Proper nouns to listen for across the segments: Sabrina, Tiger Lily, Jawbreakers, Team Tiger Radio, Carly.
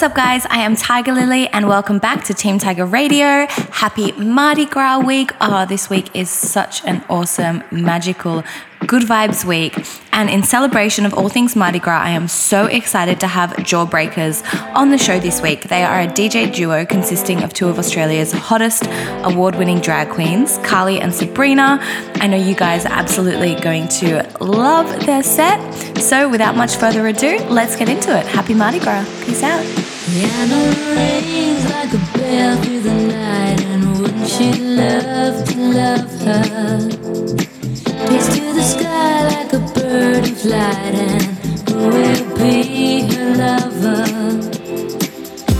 What's up, guys? I am Tiger Lily, and welcome back to Team Tiger Radio. Happy Mardi Gras week. Oh, this week is such an awesome, magical, good vibes week. And in celebration of all things Mardi Gras, I am so excited to have Jawbreakers on the show this week. They are a DJ duo consisting of two of Australia's hottest award-winning drag queens, Carly and Sabrina. I know you guys are absolutely going to love their set. So without much further ado, let's get into it. Happy Mardi Gras. Peace out. Yeah, no, rings like a bell through the night, and wouldn't she love to love her? Peace to the sky like a bird in flight, and who will be her lover?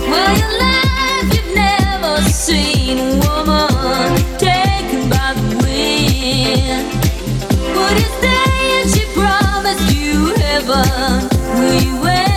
Well, your life you've never seen a woman taken by the wind. Would you stay if she promised you heaven? Will you ever win?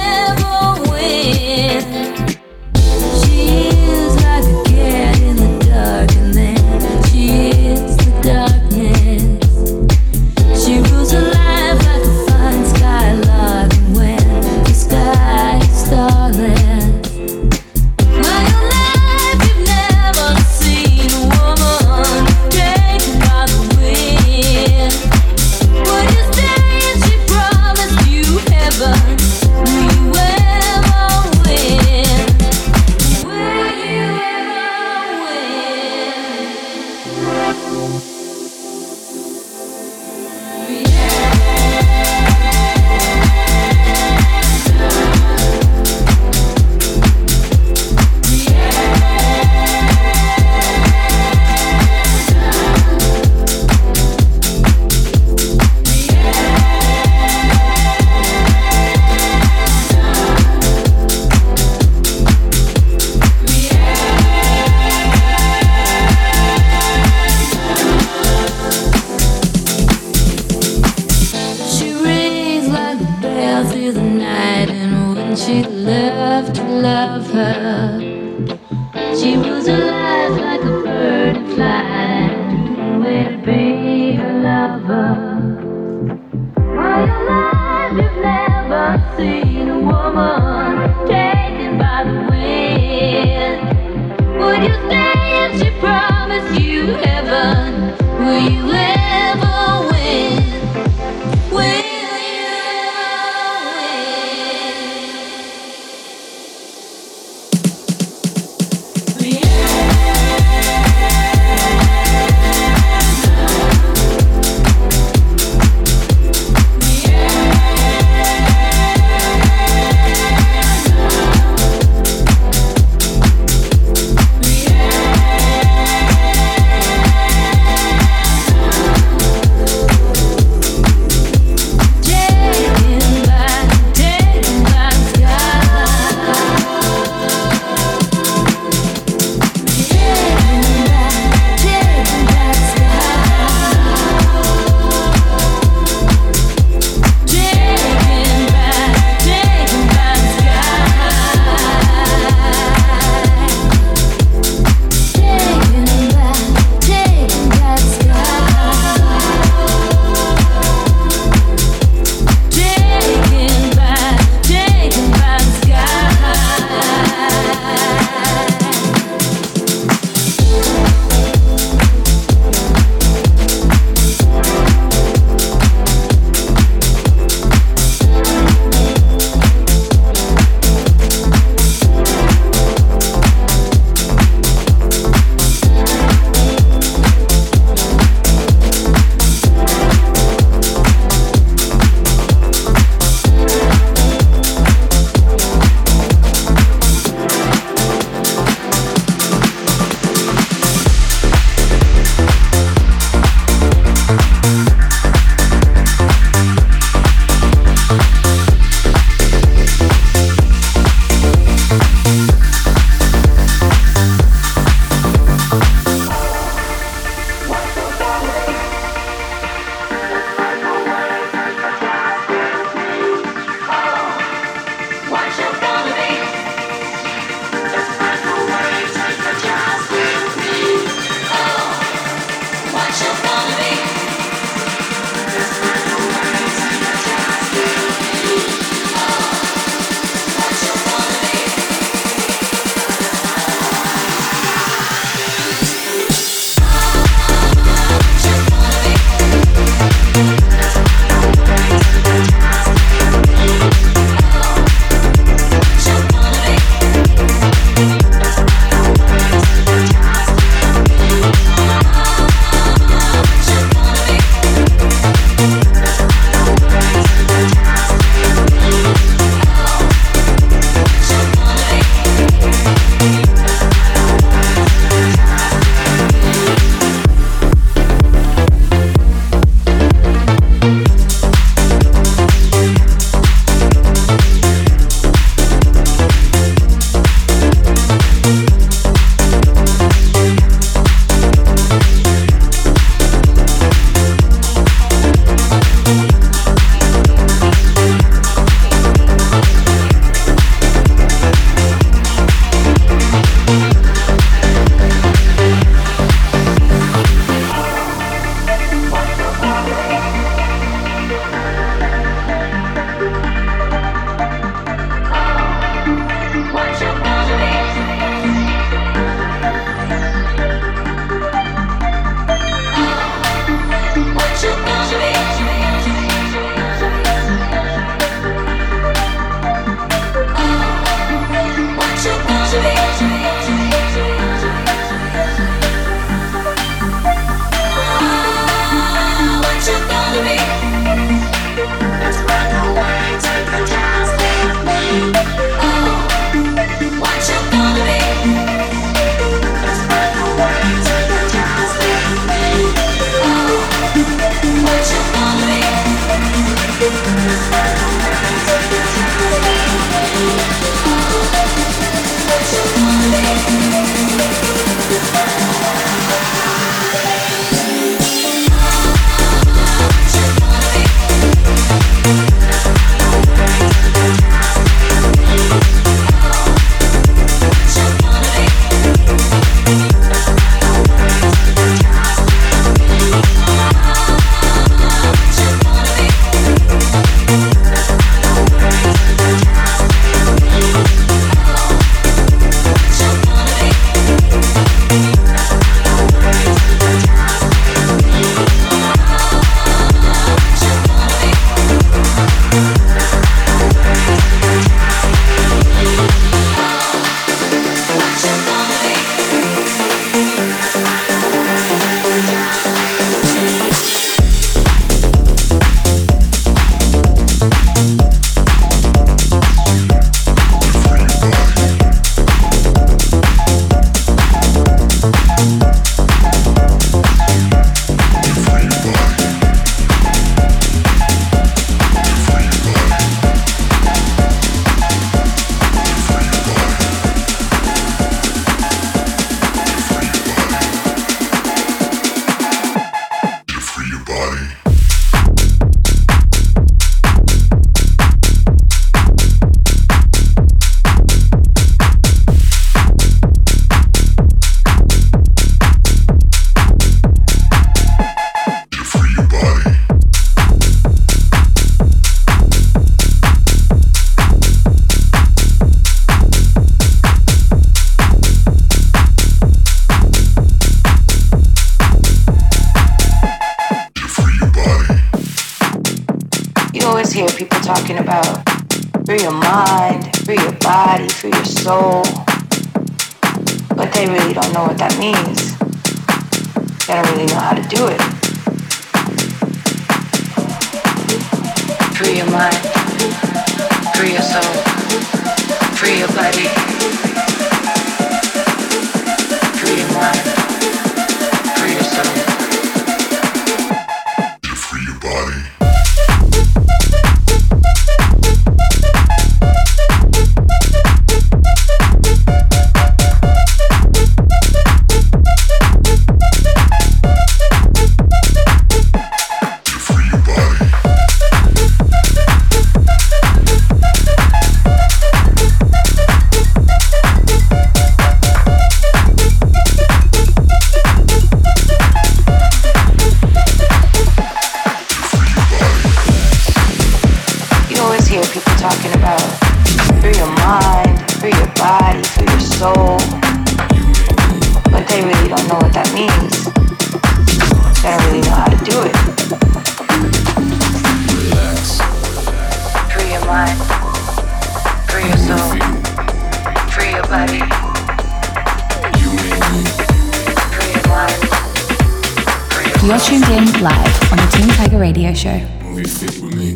You're tuned in live on the Team Tiger Radio show. Only stick with me.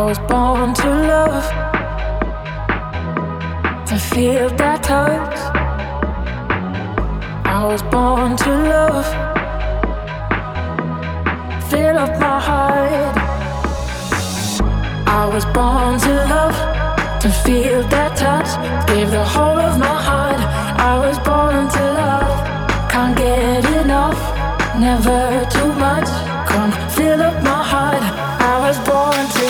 I was born to love, to feel that touch. I was born to love, fill up my heart. I was born to love, to feel that touch. Give the whole of my heart. I was born to love, can't get enough, never too much. Come fill up my heart. I was born to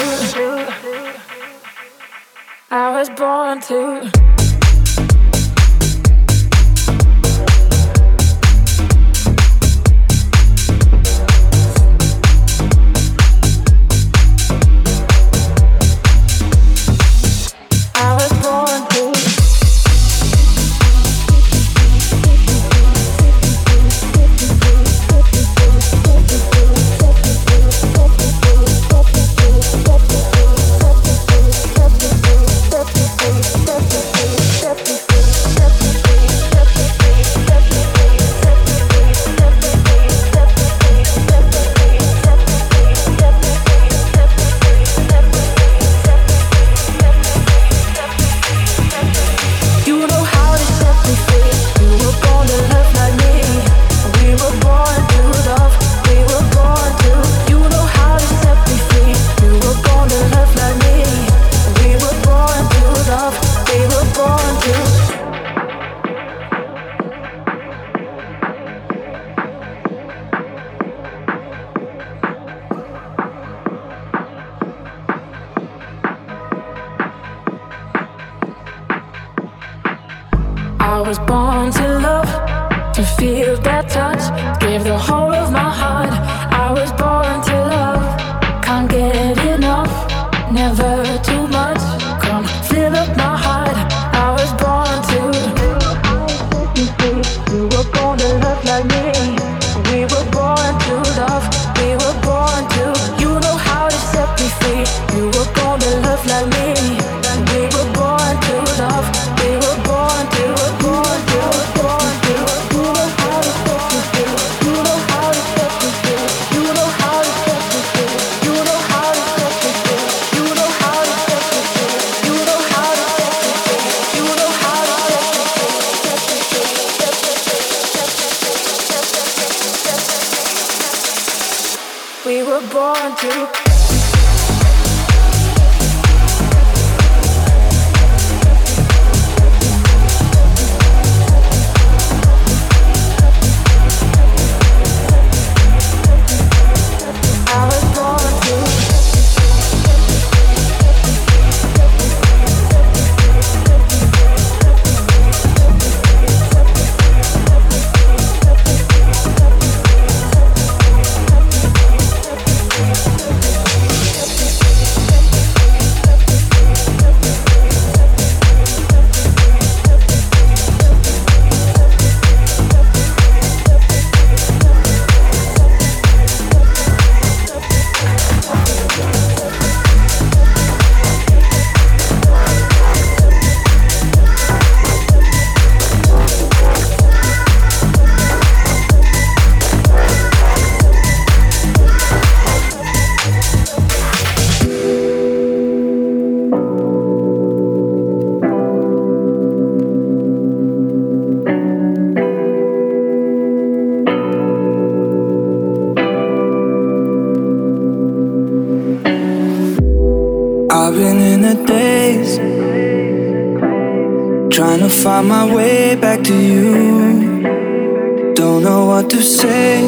find my way back to you. Don't know what to say,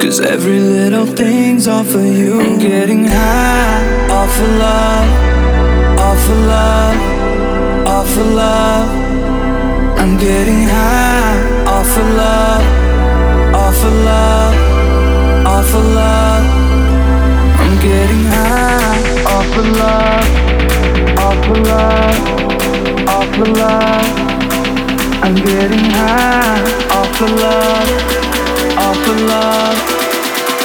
cause every little thing's all for you. I'm getting high, all for love, all for love, all for love. I'm getting high, all for love, all for love, all for love. I'm getting high, all for love, all for love, off the love. I'm getting high off the love, off the love,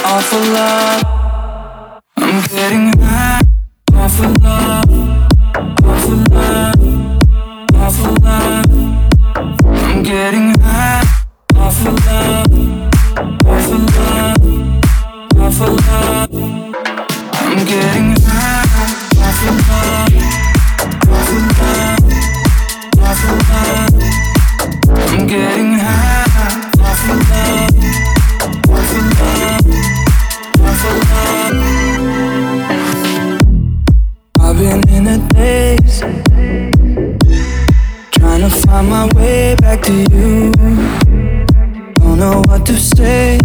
off the love. I'm getting high off the love, off the love, off the love. I'm getting high off the love, off the love, off the love. I'm getting what to say.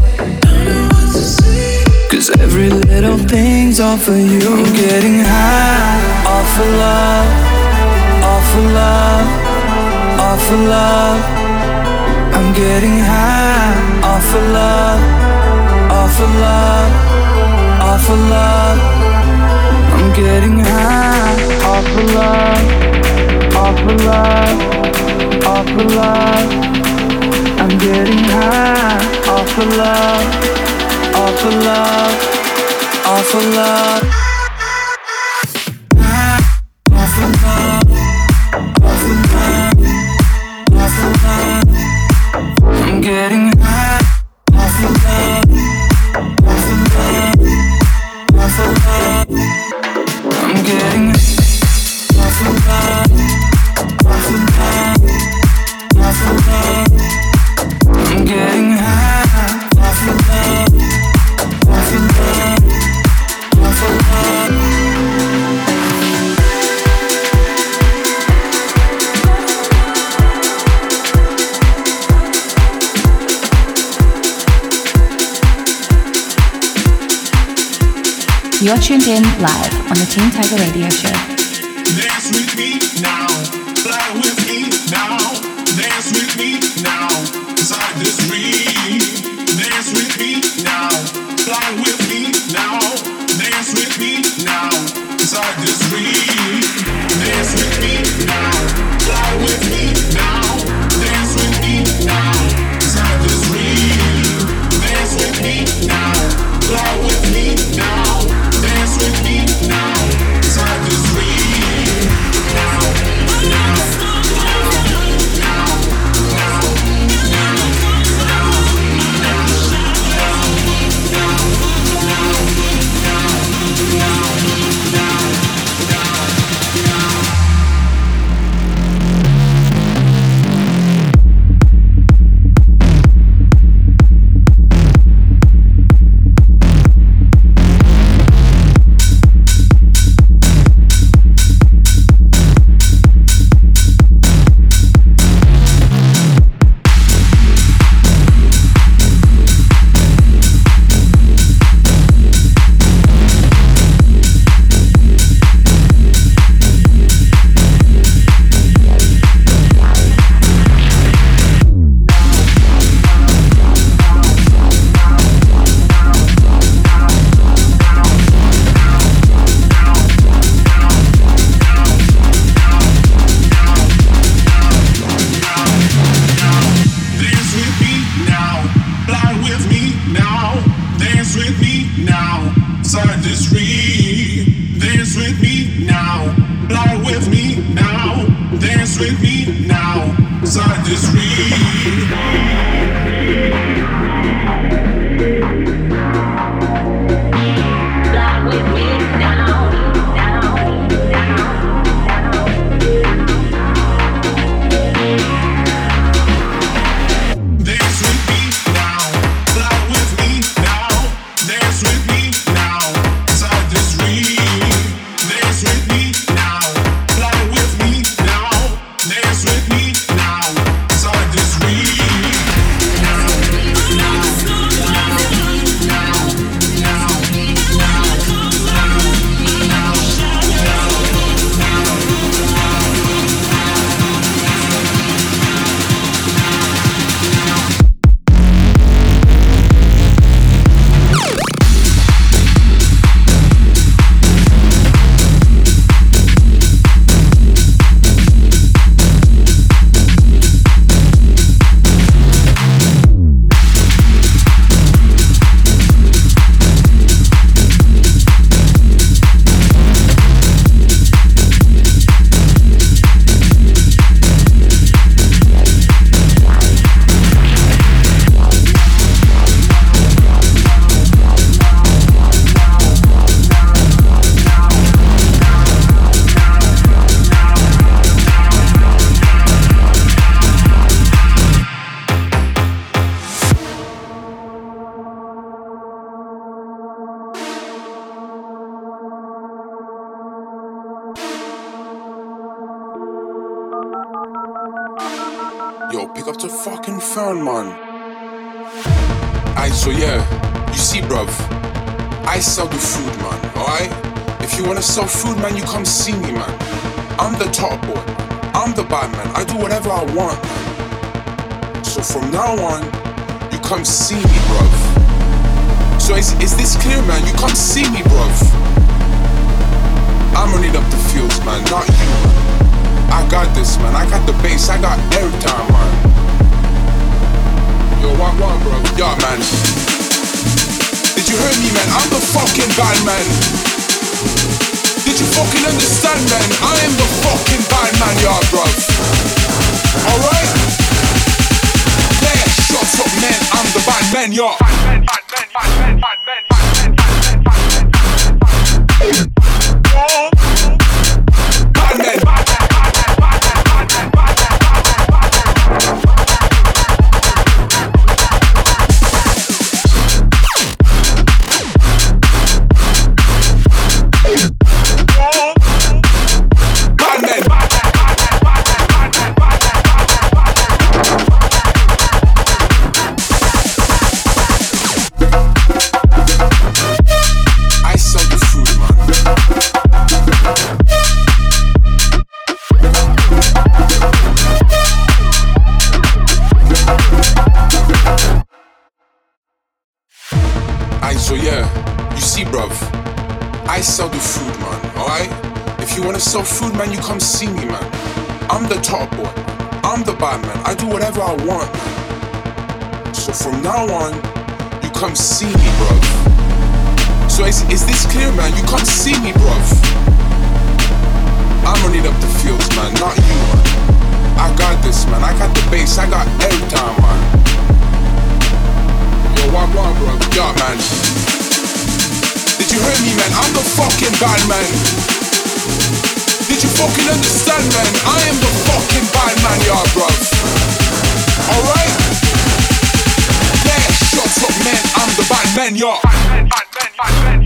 Cause every little thing's all for you. I'm getting high, all for love, all for love, all for love. I'm getting high, all for love, all for love, all for love. I'm getting high, all for love, all for love, all for love. I'm getting high, all for love, all for love, all for love. High, all for love, all for love, all for love. I'm getting high, all for love, all for love, all for love. I'm getting high, all for love, all for love, all for love. I'm getting high, all for love, all for love, all for love. You're tuned in live on the Team Tiger Radio Show. Dance with me now, fly with me now, dance with me now. Inside this dream, dance with me now, fly with me now, dance with me now, inside this dream, dance with me now, fly with me now, dance with me now, inside this dream, dance with me now, fly with me now, dance with me now, inside this dream, now, now, now. Yo, pick up the fucking phone, man. Alright, so yeah, you see, bruv, I sell the food, man, alright? If you wanna sell food, man, you come see me, man. I'm the top boy, I'm the bad man, I do whatever I want, man. So from now on, you come see me, bruv. So is this clear, man? You come see me, bruv. I'm running up the fields, man, not you, man. I got this, man, I got the bass, I got everything, man. Yo, one, bro. Yeah, man. Did you hear me, man? I'm the fucking bad man. Did you fucking understand, man? I am the fucking bad man, yeah, bro. Alright? Yeah, shut up, man. I'm the bad man, yeah. Bad man, bad man. So yeah, you see, bruv, I sell the food, man, alright? If you wanna sell food, man, you come see me, man. I'm the top boy, I'm the bad man, I do whatever I want, man. So from now on, you come see me, bruv. So is this clear, man? You come see me, bruv. I'm running up the fields, man, not you, man. I got this, man, I got the bass, I got everything, man. Yo, one, bro. Yeah, man. Did you hear me, man? I'm the fucking bad man. Did you fucking understand, man? I am the fucking bad man, yeah, bro. Alright? Yeah, shut up, man. I'm the bad man, yeah. Bad man, bad man.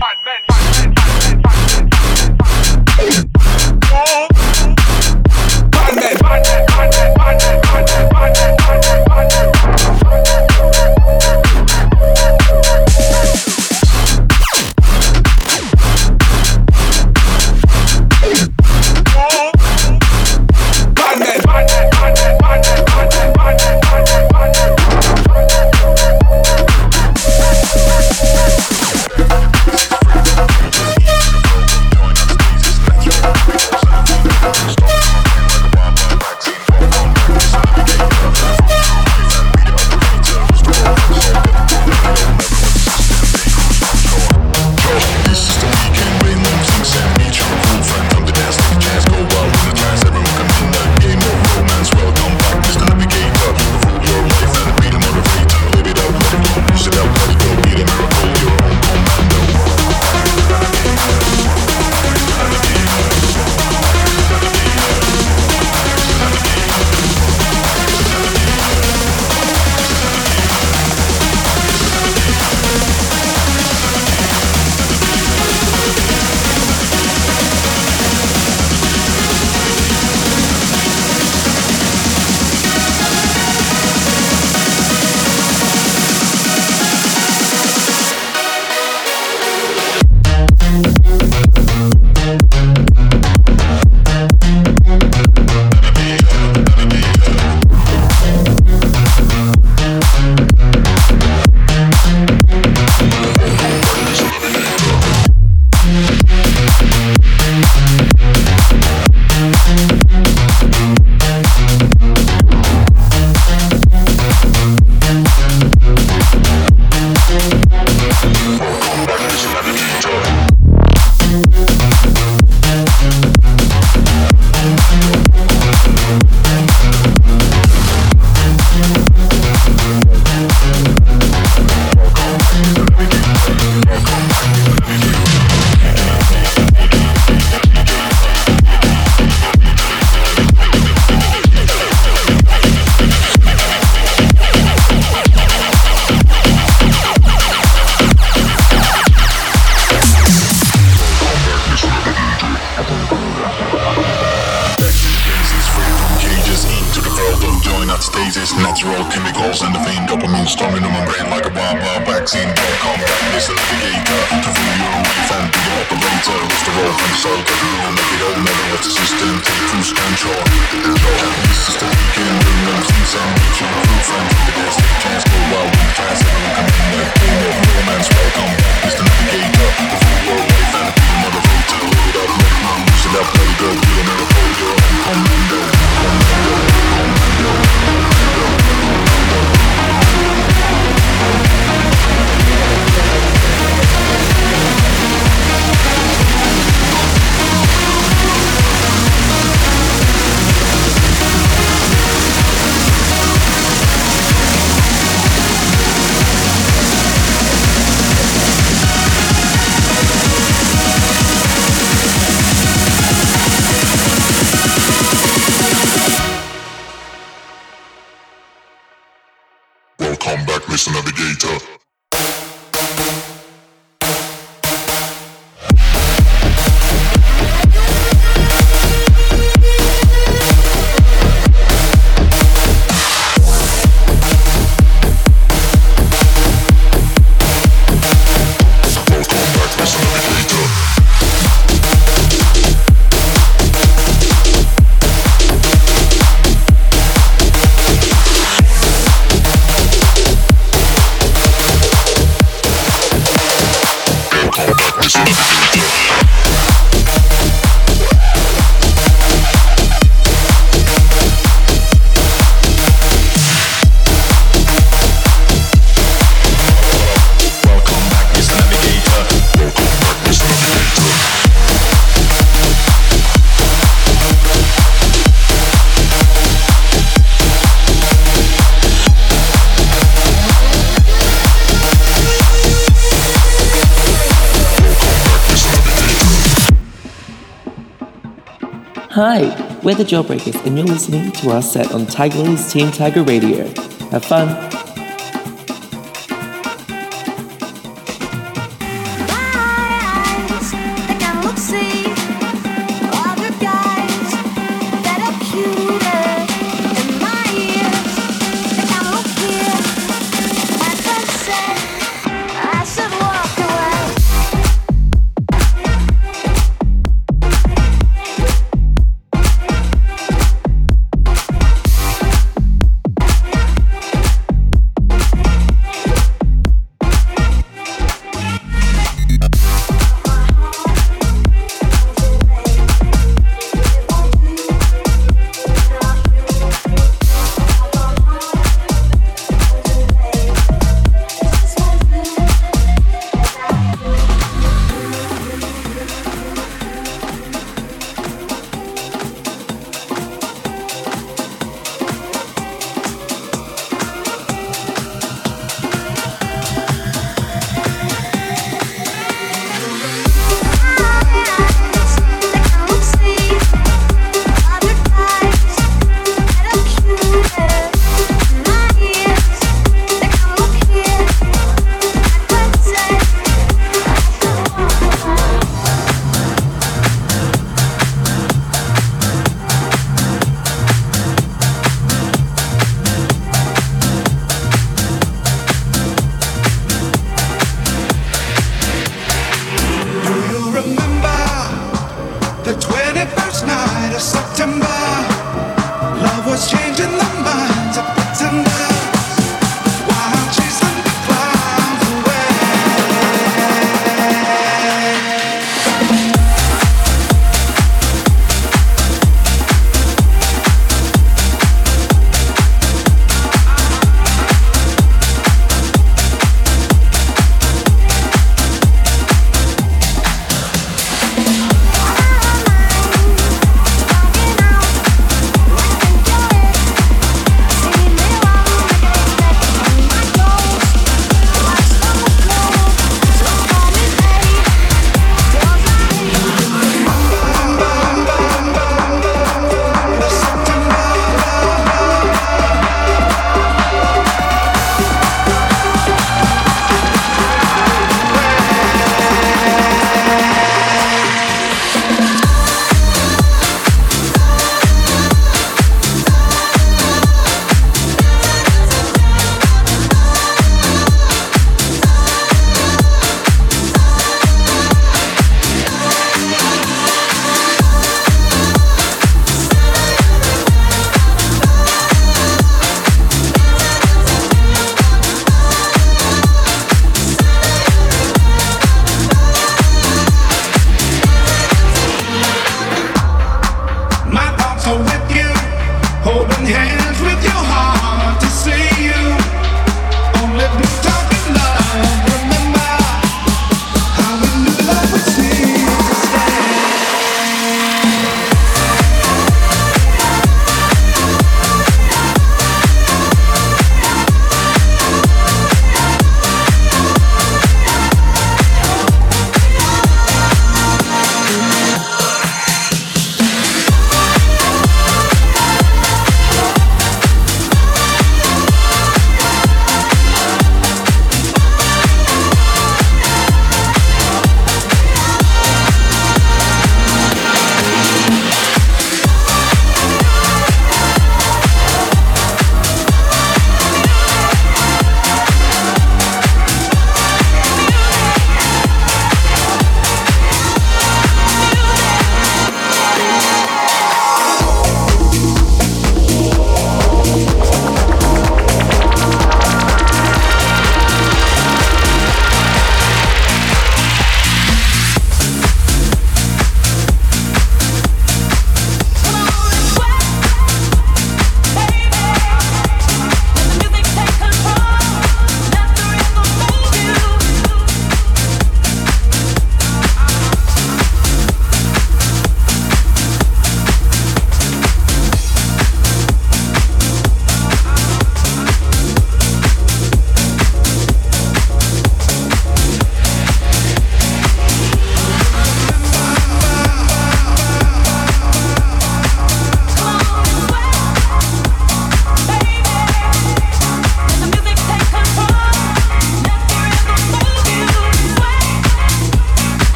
natural chemicals and the vein, dopamine storming in my brain like a bomb vaccine. Welcome back, Mr. Navigator, to free your way from the operator. It's the role from Salvador, navigate, never let the system take cruise control. And this is the weekend, we know things I'm reaching through from the best chance for while we try to come in the game of romance. Welcome back, Mr. Navigator, to free your way from the moderator. Load up, make my music up, play good, you never hold your own commander. Mr. Navigator. Hi, we're the Jawbreakers and you're listening to our set on Tiger Lily's Team Tiger Radio. Have fun!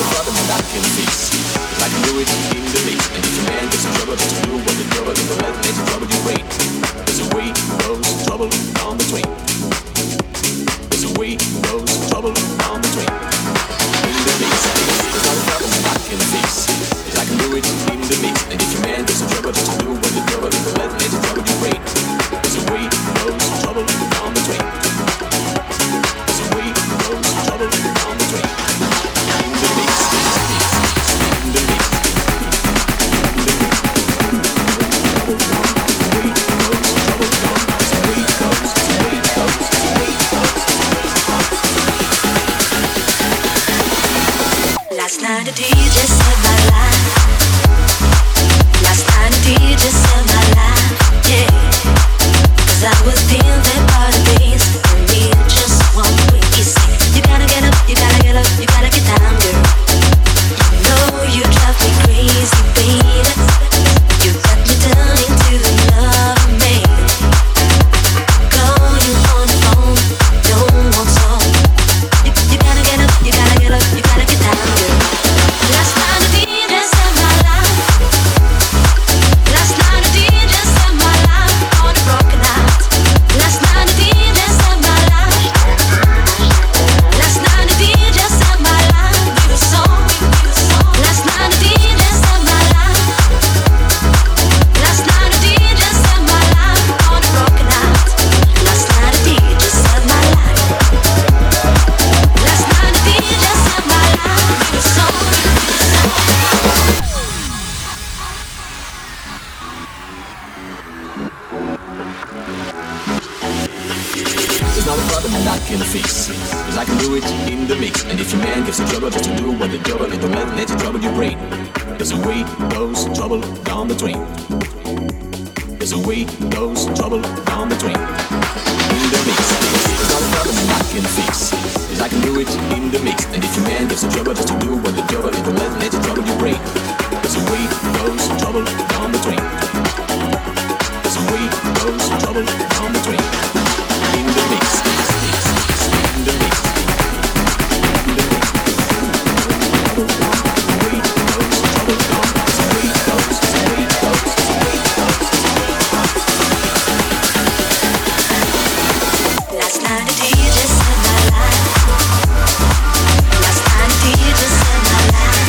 a problem that I can fix. If I can do it in the mix, and if a man gets in trouble, it's true what the trouble is. The man gets in trouble, you wait. There's a way, goes trouble on the train. There's a way, goes trouble on the train. In the mix, it's not a problem that I can fix. If I can do it in the mix, and if a man gets in trouble, it's true what the trouble is. The man gets in trouble, you wait. There's a way, goes trouble on the train. There's a way, goes trouble on the train. Last night a DJ saved my life. Last night a DJ saved my life, yeah. 'Cause I was feeling party days, and me just one way is you gotta get up, you gotta get up, you gotta get down, girl. You know you drive me crazy, baby. You got me turning to another man. I call you on the phone, don't want talk. You gotta get up, you gotta get up, you gotta get down, girl. Last night I did this in my life. Last night I did this in my life on a broken heart. Last night I did this in my life. Last night I did this in my life. You saw, last night I did this in my life. Last night I did this in my life on a broken heart. Last night I did this in my life. Last night I did this in my life. You saw. It's not a problem that I can fix, 'cause I can do it in the mix. And if your man gives you trouble, just to do what the trouble, if the man lets you trouble your brain. There's a way, goes trouble down the drain. There's a way, goes trouble down the drain. In the mix, it's not a problem that I can fix, 'cause I can do it in the mix. And if your man gives you trouble, just to do what the trouble, if the man lets you trouble your brain. There's a way, goes trouble down the drain. There's a way, goes trouble down the drain. In the mix, in the mix, in the mix. Wait, goes, trouble gone. Wait, goes, wait, goes, wait, goes. Last night I did this in my life. Last night I did this in my life.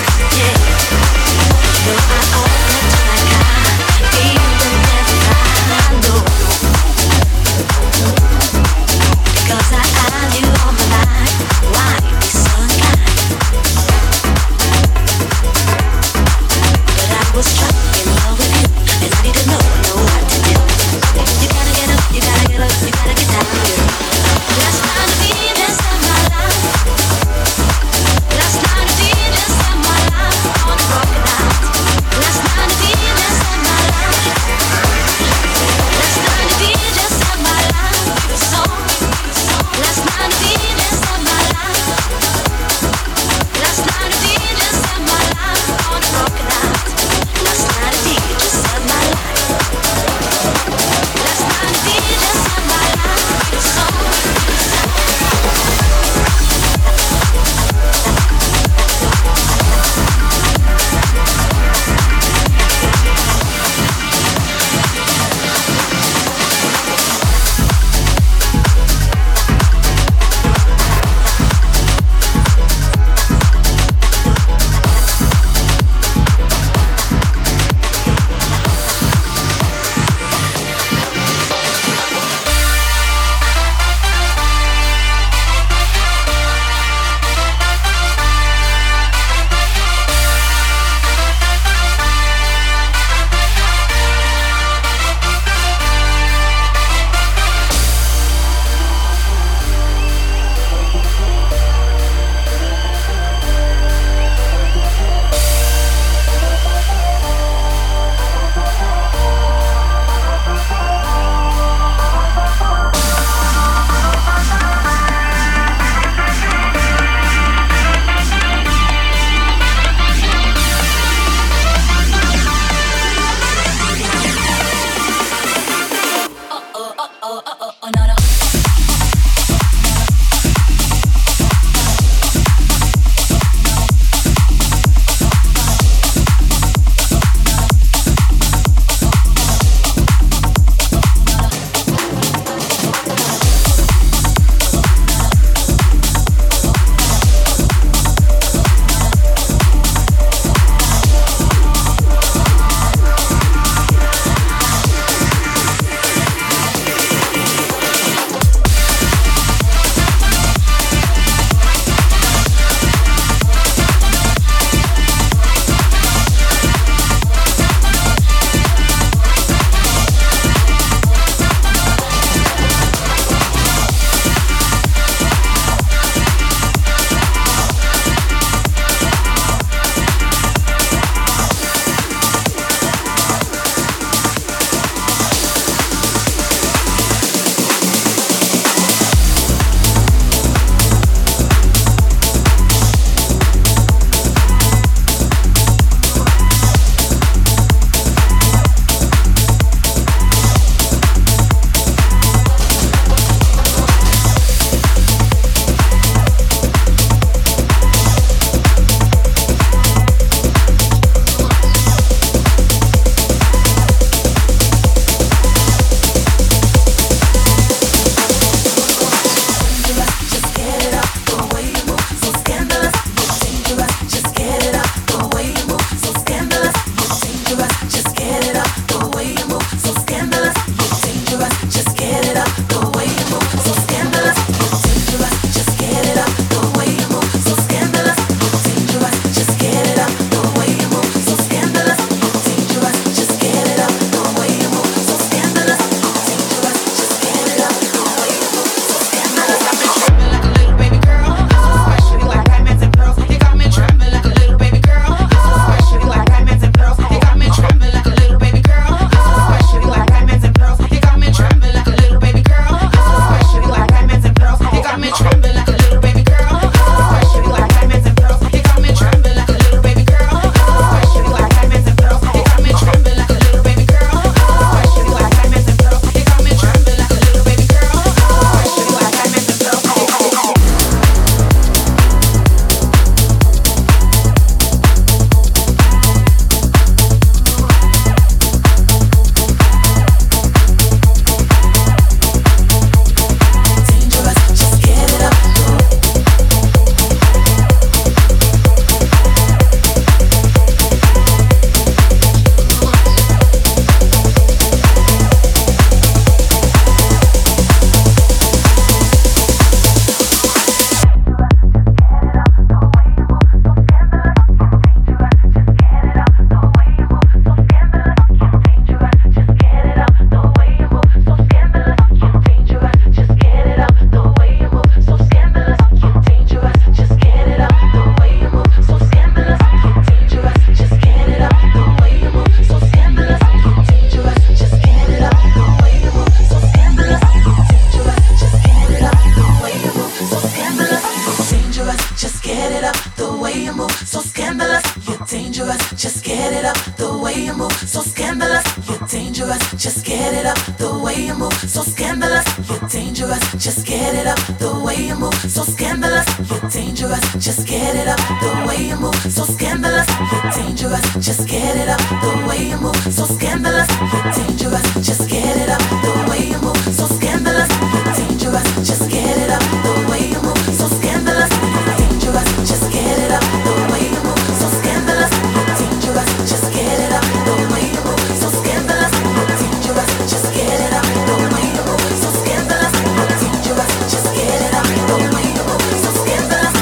dangerous, just get it up, the way you move, so scandalous. You're dangerous, just get it up, the way you move, so scandalous. You're dangerous, just get it up, the way you move, so scandalous. You're dangerous, just get it up, the way you move, so scandalous. You're dangerous, just get it up, the way you move, so scandalous. You're dangerous, just get it up, the way you move, so scandalous. You're dangerous, just get it up, the way you move, so scandalous. You're dangerous, just get it up, the way you move, so scandalous. You're dangerous, just get it up, the way you move, so scandalous. You're dangerous, just get it up, the way you move, so scandalous. You're dangerous, just get it up, the way you move, so scandalous. You're dangerous, just get it up, the way you move, so scandalous.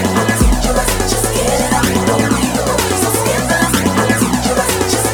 You're dangerous, just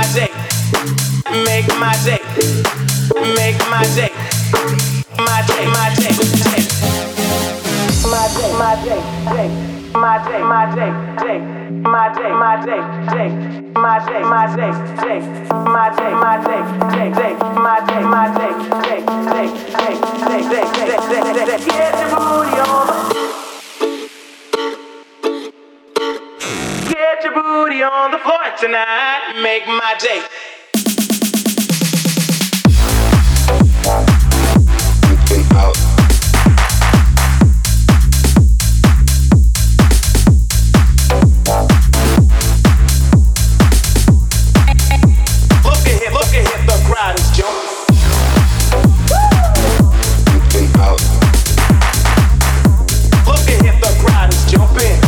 my day, make my day, make my day, my day, my day, my day, my day, my day, my day, my day, my day, my day, my day, my day, my day, my day, my day, get the booty on. Get your booty on the floor tonight. Make my day. Look at here, the crowd is jumping. Look at here, the crowd is jumping.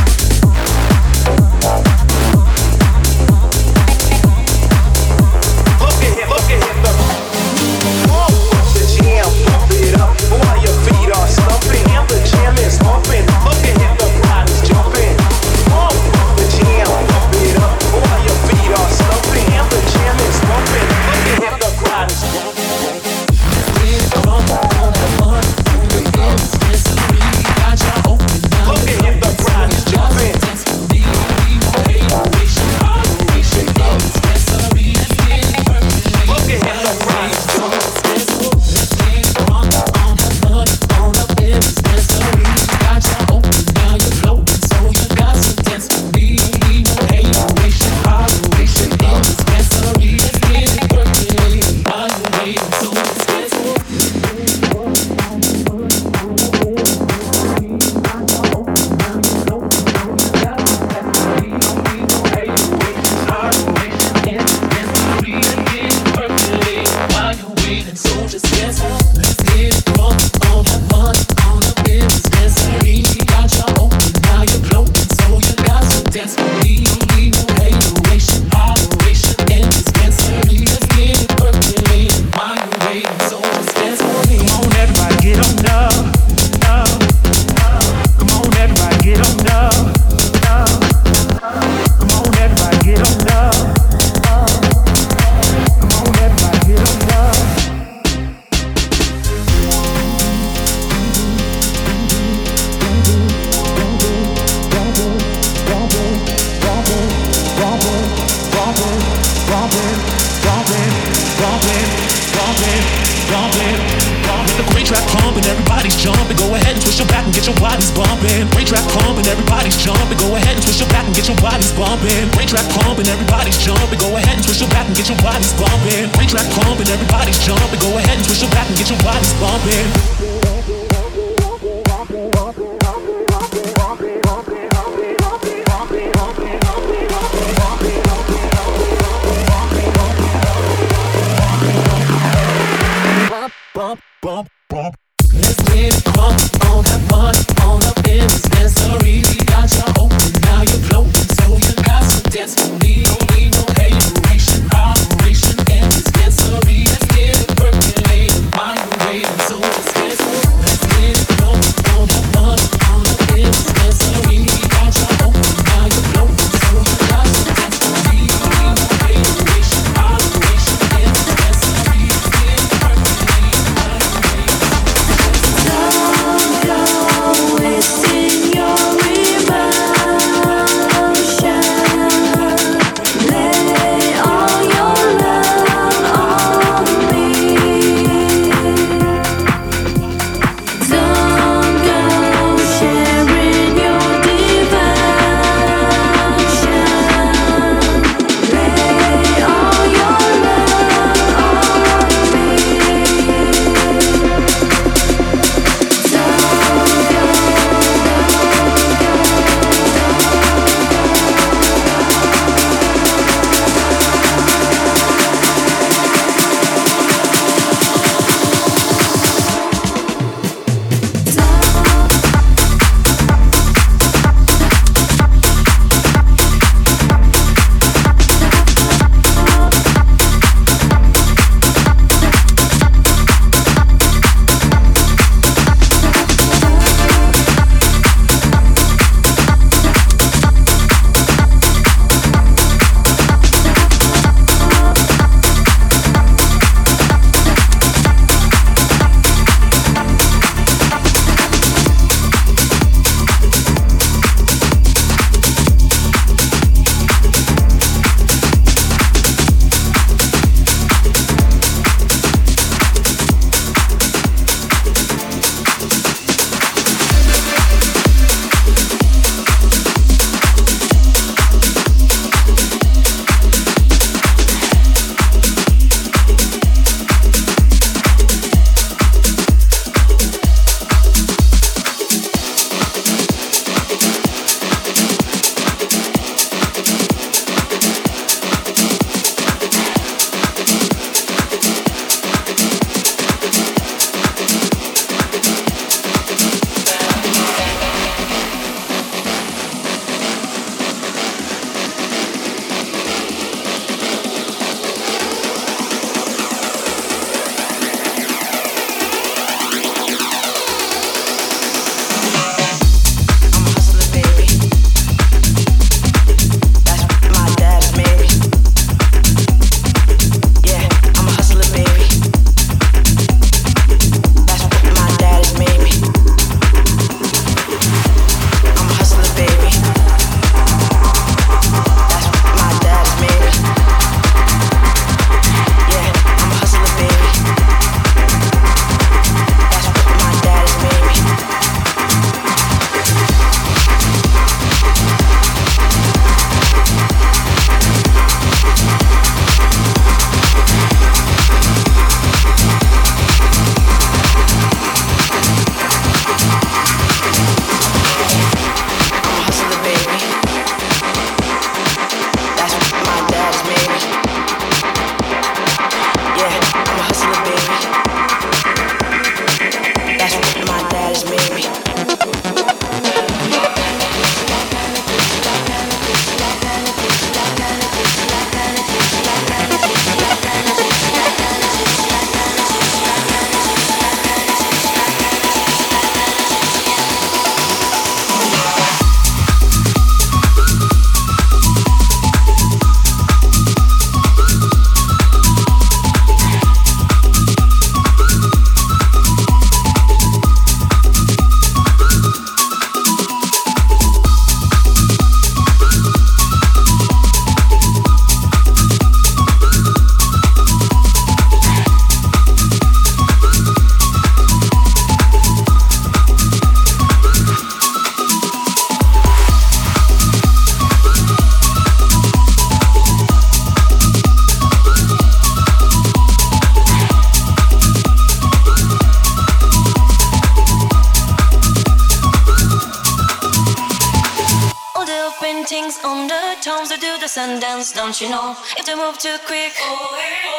to do the Sundance, don't you know? If they move too quick,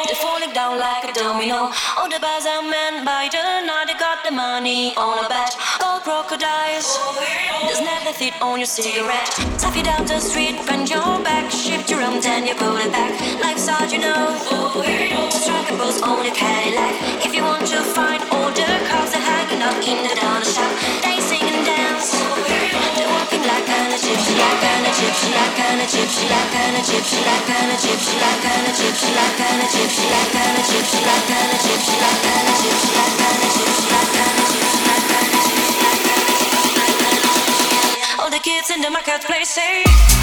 they're falling down like a domino. All the bars are manned by the night. They got the money on a bet. Gold crocodiles, there's never thief on your cigarette. Stuff you down the street, bend your back, shift your arms and you pull it back. Life's hard, you know. Strike a pose on your Cadillac. If you want to find all the cars that hanging up in the donut shop, they sing and dance. All the kids in the marketplace say